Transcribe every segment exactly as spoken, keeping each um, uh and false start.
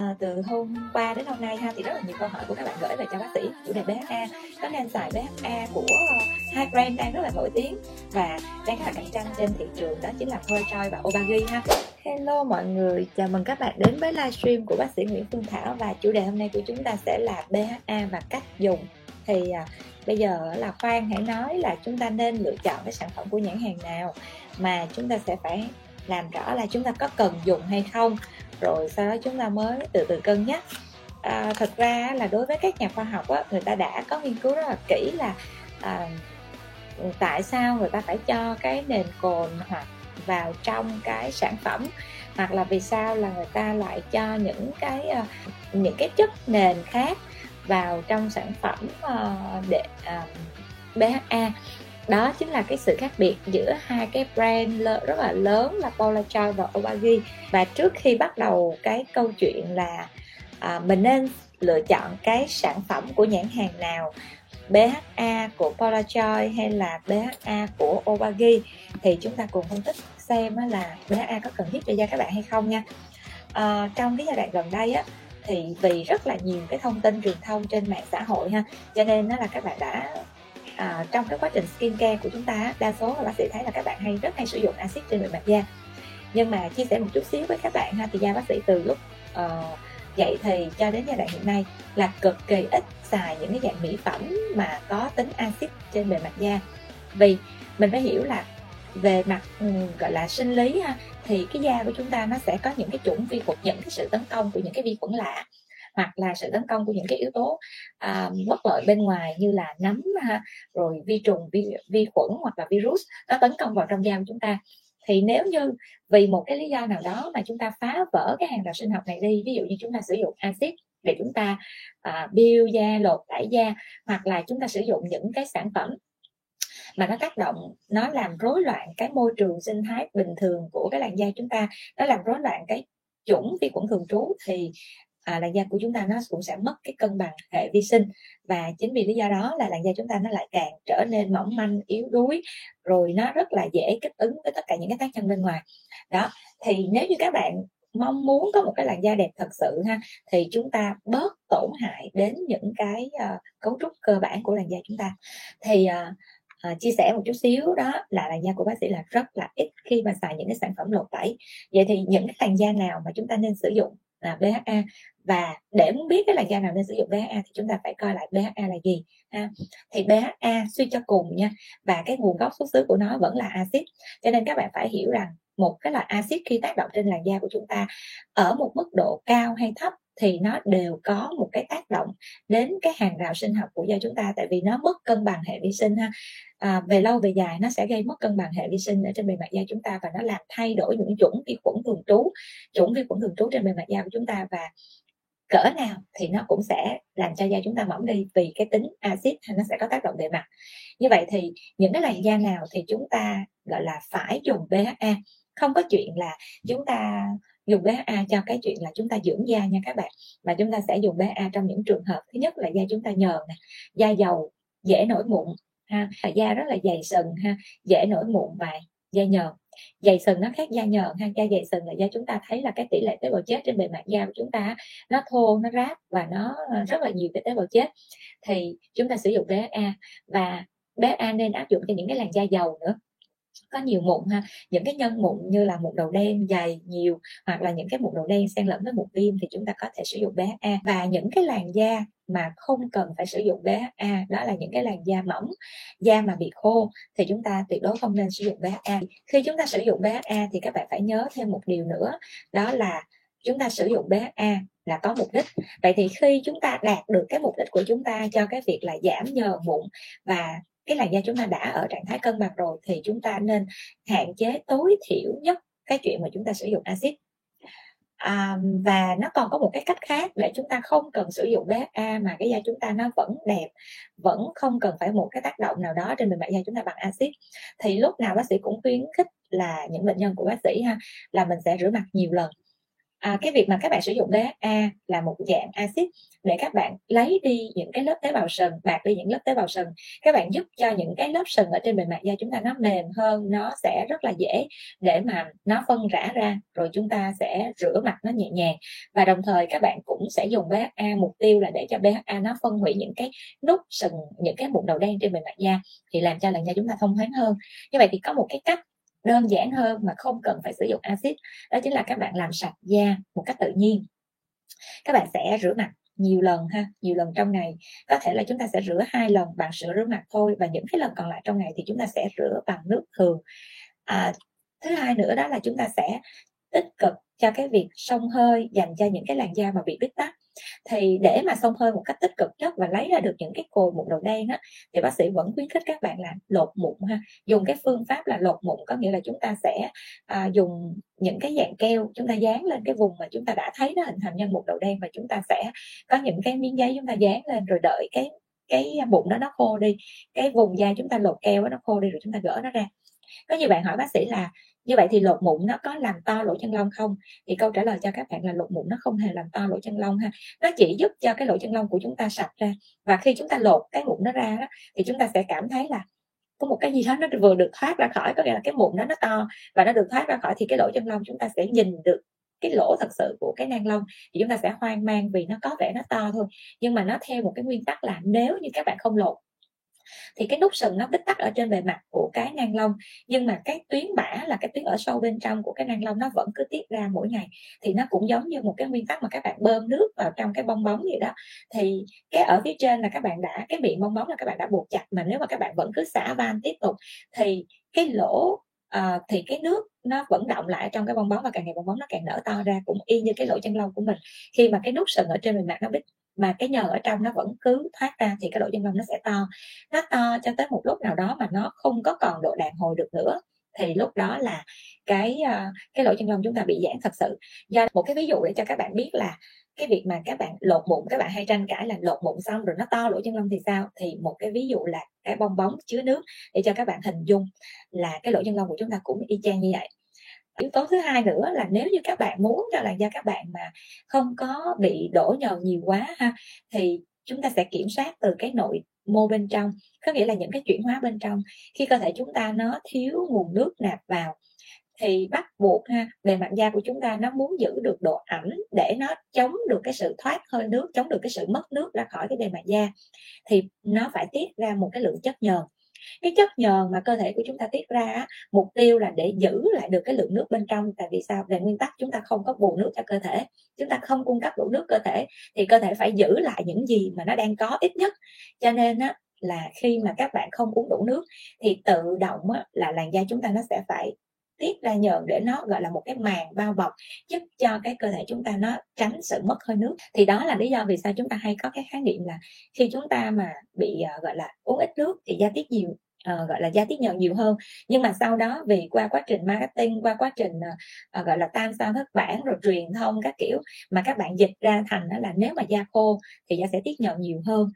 À, từ hôm qua đến hôm nay ha, thì rất là nhiều câu hỏi của các bạn gửi về cho bác sĩ chủ đề bê hát a. Có nên xài bê hát a của hai brand đang rất là nổi tiếng và đang khá là cạnh tranh trên thị trường, đó chính là Pojois và Obagi ha. Hello mọi người, chào mừng các bạn đến với livestream của bác sĩ Nguyễn Phương Thảo, và chủ đề hôm nay của chúng ta sẽ là bê hát a và cách dùng. Thì à, bây giờ là khoan hãy nói là chúng ta nên lựa chọn cái sản phẩm của nhãn hàng nào, mà chúng ta sẽ phải làm rõ là chúng ta có cần dùng hay không, rồi sau đó chúng ta mới từ từ cân nhắc. À, thật ra là đối với các nhà khoa học á, người ta đã có nghiên cứu rất là kỹ là à, tại sao người ta phải cho cái nền cồn hoặc vào trong cái sản phẩm, hoặc là vì sao là người ta lại cho những cái những cái chất nền khác vào trong sản phẩm để à, bê hát a. Đó chính là cái sự khác biệt giữa hai cái brand rất là lớn là Paula's Choice và Obagi. Và trước khi bắt đầu cái câu chuyện là à, mình nên lựa chọn cái sản phẩm của nhãn hàng nào, bê hát a của Paula's Choice hay là bê hát a của Obagi, thì chúng ta cùng phân tích xem là bê hát a có cần thiết cho da các bạn hay không nha. À, trong cái giai đoạn gần đây á, thì vì rất là nhiều cái thông tin truyền thông trên mạng xã hội ha, cho nên đó là các bạn đã À, trong cái quá trình skincare của chúng ta, đa số là bác sĩ thấy là các bạn hay rất hay sử dụng axit trên bề mặt da. Nhưng mà chia sẻ một chút xíu với các bạn ha, thì da bác sĩ từ lúc uh, dậy thì cho đến giai đoạn hiện nay là cực kỳ ít xài những cái dạng mỹ phẩm mà có tính axit trên bề mặt da. Vì mình phải hiểu là về mặt um, gọi là sinh lý ha, thì cái da của chúng ta nó sẽ có những cái chủng vi khuẩn, những cái sự tấn công của những cái vi khuẩn lạ, hoặc là sự tấn công của những cái yếu tố à, bất lợi bên ngoài như là nấm ha, rồi vi trùng, vi, vi khuẩn hoặc là virus, nó tấn công vào trong da của chúng ta. Thì nếu như vì một cái lý do nào đó mà chúng ta phá vỡ cái hàng rào sinh học này đi, ví dụ như chúng ta sử dụng axit để chúng ta à, biêu da, lột tẩy da, hoặc là chúng ta sử dụng những cái sản phẩm mà nó tác động, nó làm rối loạn cái môi trường sinh thái bình thường của cái làn da chúng ta, nó làm rối loạn cái chủng vi khuẩn thường trú, thì À, làn da của chúng ta nó cũng sẽ mất cái cân bằng hệ vi sinh, và chính vì lý do đó là làn da chúng ta nó lại càng trở nên mỏng manh, yếu đuối, rồi nó rất là dễ kích ứng với tất cả những cái tác nhân bên ngoài. Đó, thì nếu như các bạn mong muốn có một cái làn da đẹp thật sự ha, thì chúng ta bớt tổn hại đến những cái uh, cấu trúc cơ bản của làn da chúng ta. Thì uh, À, chia sẻ một chút xíu đó là làn da của bác sĩ là rất là ít khi mà xài những cái sản phẩm lột tẩy. Vậy thì những cái làn da nào mà chúng ta nên sử dụng là bê hát a, và để muốn biết cái làn da nào nên sử dụng bê hát a thì chúng ta phải coi lại bê hát a là gì ha. Thì bê hát a suy cho cùng nha, và cái nguồn gốc xuất xứ của nó vẫn là axit, cho nên các bạn phải hiểu rằng một cái loại axit khi tác động trên làn da của chúng ta ở một mức độ cao hay thấp thì nó đều có một cái tác động đến cái hàng rào sinh học của da chúng ta, tại vì nó mất cân bằng hệ vi sinh ha. À, về lâu về dài nó sẽ gây mất cân bằng hệ vi sinh ở trên bề mặt da chúng ta, và nó làm thay đổi những chủng vi khuẩn thường trú, chủng vi khuẩn thường trú trên bề mặt da của chúng ta, và cỡ nào thì nó cũng sẽ làm cho da chúng ta mỏng đi, vì cái tính axit nó sẽ có tác động bề mặt. Như vậy thì những cái làn da nào thì chúng ta gọi là phải dùng bê hát a. Không có chuyện là chúng ta dùng bê hát a cho cái chuyện là chúng ta dưỡng da nha các bạn, mà chúng ta sẽ dùng bê hát a trong những trường hợp thứ nhất là da chúng ta nhờn nè, da dầu dễ nổi mụn ha, da rất là dày sừng ha, dễ nổi mụn và da nhờn. Dày sừng nó khác da nhờn ha, da dày sừng là da chúng ta thấy là cái tỷ lệ tế bào chết trên bề mặt da của chúng ta nó thô, nó ráp và nó rất là nhiều cái tế bào chết. Thì chúng ta sử dụng bê hát a, và bê hát a nên áp dụng cho những cái làn da dầu nữa, có nhiều mụn ha, những cái nhân mụn như là mụn đầu đen dày nhiều, hoặc là những cái mụn đầu đen xen lẫn với mụn viêm thì chúng ta có thể sử dụng bê hát a. Và những cái làn da mà không cần phải sử dụng bê hát a, đó là những cái làn da mỏng, da mà bị khô thì chúng ta tuyệt đối không nên sử dụng bê hát a. Khi chúng ta sử dụng bê hát a thì các bạn phải nhớ thêm một điều nữa, đó là chúng ta sử dụng bê hát a là có mục đích. Vậy thì khi chúng ta đạt được cái mục đích của chúng ta cho cái việc là giảm nhờn mụn và cái làn da chúng ta đã ở trạng thái cân bằng rồi, thì chúng ta nên hạn chế tối thiểu nhất cái chuyện mà chúng ta sử dụng axit. À, và nó còn có một cái cách khác để chúng ta không cần sử dụng bê hát a mà cái da chúng ta nó vẫn đẹp, vẫn không cần phải một cái tác động nào đó trên bề mặt da chúng ta bằng axit. Thì lúc nào bác sĩ cũng khuyến khích là những bệnh nhân của bác sĩ ha, là mình sẽ rửa mặt nhiều lần. à, cái việc mà các bạn sử dụng đê hát a là một dạng axit để các bạn lấy đi những cái lớp tế bào sừng, bạc đi những lớp tế bào sừng, các bạn giúp cho những cái lớp sừng ở trên bề mặt da chúng ta nó mềm hơn, nó sẽ rất là dễ để mà nó phân rã ra, rồi chúng ta sẽ rửa mặt nó nhẹ nhàng. Và đồng thời các bạn cũng sẽ dùng bê hát a, mục tiêu là để cho bê hát a nó phân hủy những cái nút sừng, những cái mụn đầu đen trên bề mặt da, thì làm cho làn da chúng ta thông thoáng hơn. Như vậy thì có một cái cách đơn giản hơn mà không cần phải sử dụng axit, đó chính là các bạn làm sạch da một cách tự nhiên. Các bạn sẽ rửa mặt nhiều lần ha, nhiều lần trong ngày. Có thể là chúng ta sẽ rửa hai lần bằng sữa rửa mặt thôi, và những cái lần còn lại trong ngày thì chúng ta sẽ rửa bằng nước thường. À, thứ hai nữa đó là chúng ta sẽ tích cực cho cái việc xông hơi dành cho những cái làn da mà bị bít tắc. Thì để mà xông hơi một cách tích cực nhất và lấy ra được những cái cồi mụn đầu đen á, thì bác sĩ vẫn khuyến khích các bạn là lột mụn ha, dùng cái phương pháp là lột mụn, có nghĩa là chúng ta sẽ à, dùng những cái dạng keo chúng ta dán lên cái vùng mà chúng ta đã thấy nó hình thành nhân mụn đầu đen, và chúng ta sẽ có những cái miếng giấy chúng ta dán lên, rồi đợi cái cái mụn đó nó khô đi, cái vùng da chúng ta lột keo đó nó khô đi rồi chúng ta gỡ nó ra. Có nhiều bạn hỏi bác sĩ là như vậy thì lột mụn nó có làm to lỗ chân lông không? Thì câu trả lời cho các bạn là lột mụn nó không hề làm to lỗ chân lông ha. Nó chỉ giúp cho cái lỗ chân lông của chúng ta sạch ra. Và khi chúng ta lột cái mụn nó ra đó, thì chúng ta sẽ cảm thấy là có một cái gì đó nó vừa được thoát ra khỏi, có nghĩa là cái mụn đó nó to và nó được thoát ra khỏi, thì cái lỗ chân lông chúng ta sẽ nhìn được cái lỗ thật sự của cái nang lông, thì chúng ta sẽ hoang mang vì nó có vẻ nó to thôi. Nhưng mà nó theo một cái nguyên tắc là nếu như các bạn không lột thì cái nút sừng nó bít tắc ở trên bề mặt của cái nang lông, nhưng mà cái tuyến bã là cái tuyến ở sâu bên trong của cái nang lông nó vẫn cứ tiết ra mỗi ngày. Thì nó cũng giống như một cái nguyên tắc mà các bạn bơm nước vào trong cái bong bóng vậy đó, thì cái ở phía trên là các bạn đã, cái miệng bong bóng là các bạn đã buộc chặt, mà nếu mà các bạn vẫn cứ xả van tiếp tục thì cái lỗ à, thì cái nước nó vẫn đọng lại trong cái bong bóng, và càng ngày bong bóng nó càng nở to ra. Cũng y như cái lỗ chân lông của mình, khi mà cái nút sừng ở trên bề mặt nó bít mà cái nhờ ở trong nó vẫn cứ thoát ra thì cái lỗ chân lông nó sẽ to, nó to cho tới một lúc nào đó mà nó không có còn độ đàn hồi được nữa, thì lúc đó là cái cái lỗ chân lông chúng ta bị giãn thật sự. Do một cái ví dụ để cho các bạn biết là cái việc mà các bạn lột mụn, các bạn hay tranh cãi là lột mụn xong rồi nó to lỗ chân lông thì sao, thì một cái ví dụ là cái bong bóng chứa nước để cho các bạn hình dung là cái lỗ chân lông của chúng ta cũng y chang như vậy. Yếu tố thứ hai nữa là nếu như các bạn muốn cho làn da các bạn mà không có bị đổ nhờn nhiều quá ha, thì chúng ta sẽ kiểm soát từ cái nội mô bên trong, có nghĩa là những cái chuyển hóa bên trong. Khi cơ thể chúng ta nó thiếu nguồn nước nạp vào thì bắt buộc ha, bề mặt da của chúng ta nó muốn giữ được độ ẩm để nó chống được cái sự thoát hơi nước, chống được cái sự mất nước ra khỏi cái bề mặt da, thì nó phải tiết ra một cái lượng chất nhờn. Cái chất nhờn mà cơ thể của chúng ta tiết ra, mục tiêu là để giữ lại được cái lượng nước bên trong. Tại vì sao? Về nguyên tắc chúng ta không có bù nước cho cơ thể, chúng ta không cung cấp đủ nước cơ thể, thì cơ thể phải giữ lại những gì mà nó đang có ít nhất. Cho nên á, là khi mà các bạn không uống đủ nước thì tự động á, là làn da chúng ta nó sẽ phải tiết ra nhờn để nó gọi là một cái màng bao bọc, giúp cho cái cơ thể chúng ta nó tránh sự mất hơi nước. Thì đó là lý do vì sao chúng ta hay có cái khái niệm là khi chúng ta mà bị uh, gọi là uống ít nước thì da tiết nhiều, uh, gọi là da tiết nhờn nhiều hơn. Nhưng mà sau đó vì qua quá trình marketing, qua quá trình uh, uh, gọi là tam sao thất bản rồi truyền thông các kiểu, mà các bạn dịch ra thành đó là nếu mà da khô thì da sẽ tiết nhờn nhiều hơn.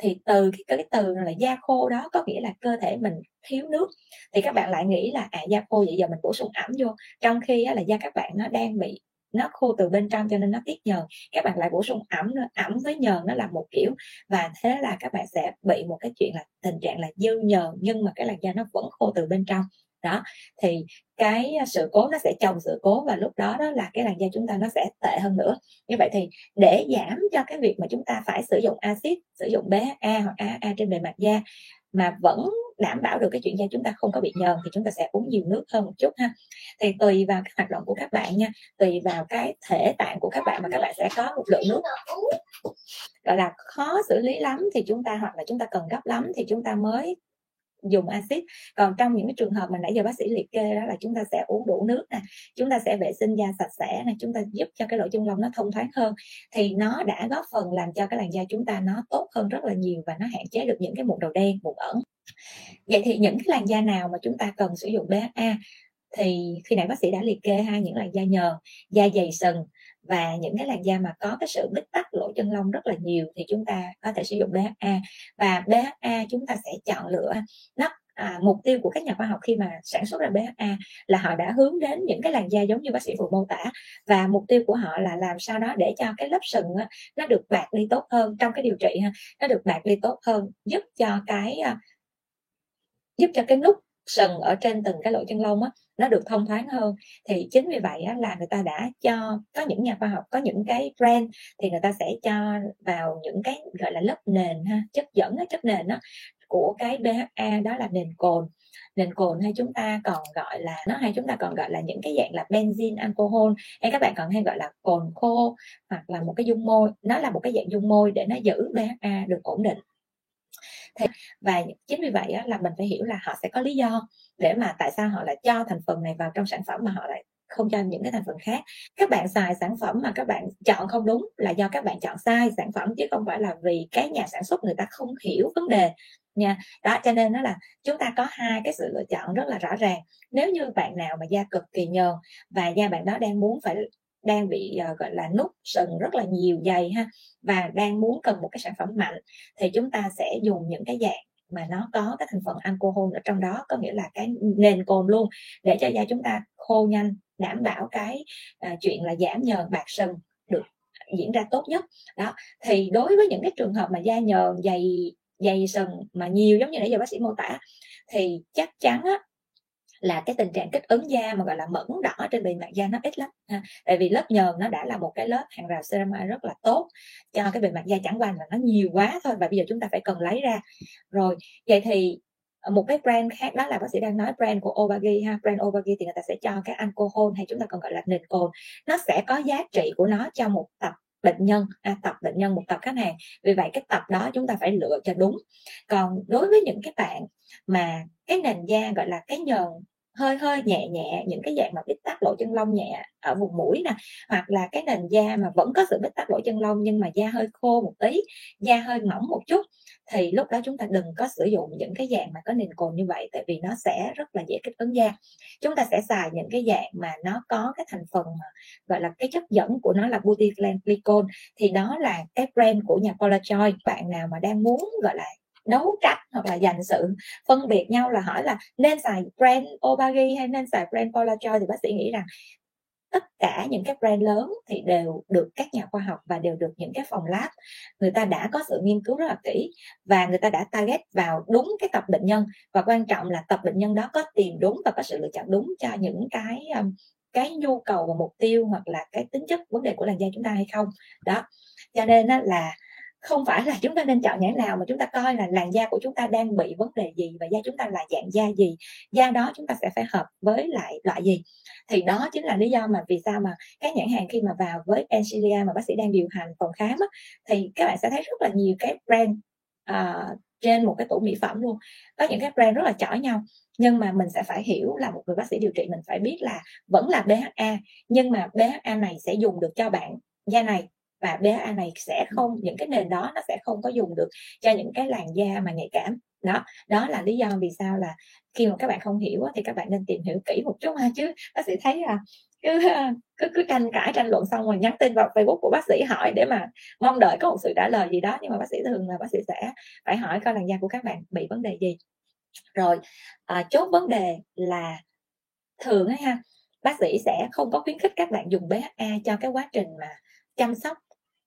Thì từ cái, cái từ là da khô đó có nghĩa là cơ thể mình thiếu nước, thì các bạn lại nghĩ là à da khô vậy giờ mình bổ sung ẩm vô, trong khi á, là da các bạn nó đang bị nó khô từ bên trong cho nên nó tiết nhờn, các bạn lại bổ sung ẩm nữa, ẩm với nhờn nó là một kiểu, và thế là các bạn sẽ bị một cái chuyện là tình trạng là dư nhờn nhưng mà cái làn da nó vẫn khô từ bên trong đó, thì cái sự cố nó sẽ chồng sự cố, và lúc đó đó là cái làn da chúng ta nó sẽ tệ hơn nữa. Như vậy thì để giảm cho cái việc mà chúng ta phải sử dụng axit, sử dụng bê hát a hoặc a hát a trên bề mặt da mà vẫn đảm bảo được cái chuyện da chúng ta không có bị nhờn, thì chúng ta sẽ uống nhiều nước hơn một chút ha. Thì tùy vào cái hoạt động của các bạn nha, tùy vào cái thể tạng của các bạn mà các bạn sẽ có một lượng nước gọi là khó xử lý lắm thì chúng ta, hoặc là chúng ta cần gấp lắm thì chúng ta mới dùng axit. Còn trong những cái trường hợp mà nãy giờ bác sĩ liệt kê đó là chúng ta sẽ uống đủ nước nè, chúng ta sẽ vệ sinh da sạch sẽ nè, chúng ta giúp cho cái lỗ chân lông nó thông thoáng hơn, thì nó đã góp phần làm cho cái làn da chúng ta nó tốt hơn rất là nhiều, và nó hạn chế được những cái mụn đầu đen, mụn ẩn. Vậy thì những cái làn da nào mà chúng ta cần sử dụng bê hát a? Thì khi nãy bác sĩ đã liệt kê hai những làn da nhờn, da dày sừng, và những cái làn da mà có cái sự bít tắc lỗ chân lông rất là nhiều thì chúng ta có thể sử dụng bê hát a. Và bê hát a chúng ta sẽ chọn lựa nó à, mục tiêu của các nhà khoa học khi mà sản xuất ra bê hát a là họ đã hướng đến những cái làn da giống như bác sĩ vừa mô tả, và mục tiêu của họ là làm sao đó để cho cái lớp sừng á, nó được bạc đi tốt hơn trong cái điều trị ha, nó được bạc đi tốt hơn, giúp cho cái giúp cho cái nút sừng ở trên từng cái lỗ chân lông á, nó được thông thoáng hơn. Thì chính vì vậy á, là người ta đã cho, có những nhà khoa học, có những cái brand thì người ta sẽ cho vào những cái gọi là lớp nền ha, chất dẫn á, chất nền á của cái bê hát a, đó là nền cồn. Nền cồn hay chúng ta còn gọi là nó hay chúng ta còn gọi là những cái dạng là benzene alcohol, hay các bạn còn hay gọi là cồn khô, hoặc là một cái dung môi. Nó là một cái dạng dung môi để nó giữ bê hát a được ổn định. Thì, và chính vì vậy á, là mình phải hiểu là họ sẽ có lý do để mà tại sao họ lại cho thành phần này vào trong sản phẩm mà họ lại không cho những cái thành phần khác. Các bạn xài sản phẩm mà các bạn chọn không đúng là do các bạn chọn sai sản phẩm, chứ không phải là vì cái nhà sản xuất người ta không hiểu vấn đề nha. Đó, cho nên nó là chúng ta có hai cái sự lựa chọn rất là rõ ràng. Nếu như bạn nào mà da cực kỳ nhờn và da bạn đó đang muốn phải đang bị uh, gọi là nút sừng rất là nhiều dày ha, và đang muốn cần một cái sản phẩm mạnh, thì chúng ta sẽ dùng những cái dạng mà nó có cái thành phần alcohol ở trong đó, có nghĩa là cái nền cồn luôn, để cho da chúng ta khô nhanh, đảm bảo cái uh, chuyện là giảm nhờn bạc sừng được diễn ra tốt nhất. Đó, thì đối với những cái trường hợp mà da nhờn dày dày sừng mà nhiều giống như nãy giờ bác sĩ mô tả, thì chắc chắn á, là cái tình trạng kích ứng da mà gọi là mẩn đỏ trên bề mặt da nó ít lắm ha. Tại vì lớp nhờn nó đã là một cái lớp hàng rào ceramide rất là tốt cho cái bề mặt da, chẳng qua là nó nhiều quá thôi, và bây giờ chúng ta phải cần lấy ra. Rồi, vậy thì một cái brand khác, đó là bác sĩ đang nói brand của Obagi ha. Brand Obagi thì người ta sẽ cho cái alcohol, hay chúng ta còn gọi là nền cồn, nó sẽ có giá trị của nó cho một tập bệnh nhân, à, tập bệnh nhân, một tập khách hàng. Vì vậy cái tập đó chúng ta phải lựa cho đúng. Còn đối với những cái bạn mà cái nền da gọi là cái nhờn hơi hơi nhẹ nhẹ, những cái dạng mà bít tắc lỗ chân lông nhẹ ở vùng mũi nè, hoặc là cái nền da mà vẫn có sự bít tắc lỗ chân lông nhưng mà da hơi khô một tí, da hơi mỏng một chút, thì lúc đó chúng ta đừng có sử dụng những cái dạng mà có nền cồn như vậy, tại vì nó sẽ rất là dễ kích ứng da. Chúng ta sẽ xài những cái dạng mà nó có cái thành phần gọi là cái chất dẫn của nó là butylen glycol, thì đó là cái brand của nhà Paula's Choice. Bạn nào mà đang muốn gọi là đấu tranh hoặc là giành sự phân biệt nhau, là hỏi là nên xài brand Obagi hay nên xài brand Paula's Choice, thì bác sĩ nghĩ rằng tất cả những cái brand lớn thì đều được các nhà khoa học và đều được những cái phòng lab người ta đã có sự nghiên cứu rất là kỹ, và người ta đã target vào đúng cái tập bệnh nhân, và quan trọng là tập bệnh nhân đó có tìm đúng và có sự lựa chọn đúng cho những cái cái nhu cầu và mục tiêu, hoặc là cái tính chất vấn đề của làn da chúng ta hay không. Đó, cho nên là không phải là chúng ta nên chọn nhãn nào, mà chúng ta coi là làn da của chúng ta đang bị vấn đề gì, và da chúng ta là dạng da gì, da đó chúng ta sẽ phải hợp với lại loại gì. Thì đó chính là lý do mà vì sao mà các nhãn hàng khi mà vào với N C D I mà bác sĩ đang điều hành phòng khám á, thì các bạn sẽ thấy rất là nhiều cái brand uh, trên một cái tủ mỹ phẩm luôn. Có những cái brand rất là chỏi nhau, nhưng mà mình sẽ phải hiểu là một người bác sĩ điều trị, mình phải biết là vẫn là bê hát a, nhưng mà bê hát a này sẽ dùng được cho bạn da này, và bê hát a này sẽ không, những cái nền đó nó sẽ không có dùng được cho những cái làn da mà nhạy cảm. Đó, đó là lý do vì sao là khi mà các bạn không hiểu thì các bạn nên tìm hiểu kỹ một chút ha, chứ bác sĩ thấy là cứ cứ cứ tranh cãi tranh luận xong rồi nhắn tin vào Facebook của bác sĩ hỏi để mà mong đợi có một sự trả lời gì đó, nhưng mà bác sĩ thường là bác sĩ sẽ phải hỏi coi làn da của các bạn bị vấn đề gì. Rồi, à, chốt vấn đề là thường ấy ha, bác sĩ sẽ không có khuyến khích các bạn dùng bê hát a cho cái quá trình mà chăm sóc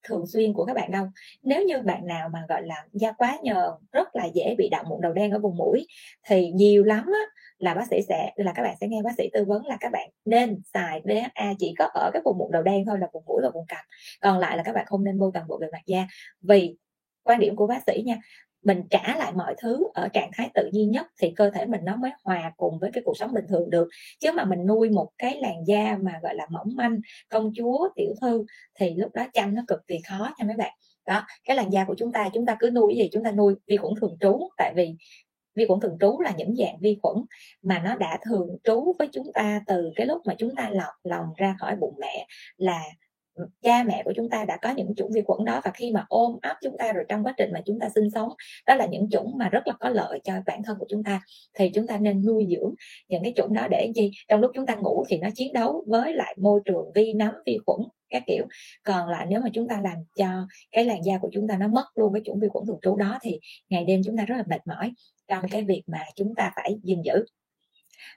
thường xuyên của các bạn đâu. Nếu như bạn nào mà gọi là da quá nhờn, rất là dễ bị đậu mụn đầu đen ở vùng mũi, thì nhiều lắm á, là bác sĩ sẽ là các bạn sẽ nghe bác sĩ tư vấn là các bạn nên xài bê hát a chỉ có ở cái vùng mụn đầu đen thôi, là vùng mũi và vùng cằm, còn lại là các bạn không nên bôi toàn bộ bề mặt da. Vì quan điểm của bác sĩ nha, mình trả lại mọi thứ ở trạng thái tự nhiên nhất thì cơ thể mình nó mới hòa cùng với cái cuộc sống bình thường được, chứ mà mình nuôi một cái làn da mà gọi là mỏng manh, công chúa, tiểu thư thì lúc đó chăm nó cực kỳ khó nha mấy bạn. Đó, cái làn da của chúng ta, chúng ta cứ nuôi cái gì? Chúng ta nuôi vi khuẩn thường trú, tại vì vi khuẩn thường trú là những dạng vi khuẩn mà nó đã thường trú với chúng ta từ cái lúc mà chúng ta lọt lòng ra khỏi bụng mẹ, là cha mẹ của chúng ta đã có những chủng vi khuẩn đó, và khi mà ôm ấp chúng ta rồi trong quá trình mà chúng ta sinh sống, đó là những chủng mà rất là có lợi cho bản thân của chúng ta, thì chúng ta nên nuôi dưỡng những cái chủng đó để làm gì? Trong lúc chúng ta ngủ thì nó chiến đấu với lại môi trường vi nấm, vi khuẩn các kiểu. Còn lại nếu mà chúng ta làm cho cái làn da của chúng ta nó mất luôn cái chủng vi khuẩn thường trú đó thì ngày đêm chúng ta rất là mệt mỏi trong cái việc mà chúng ta phải gìn giữ.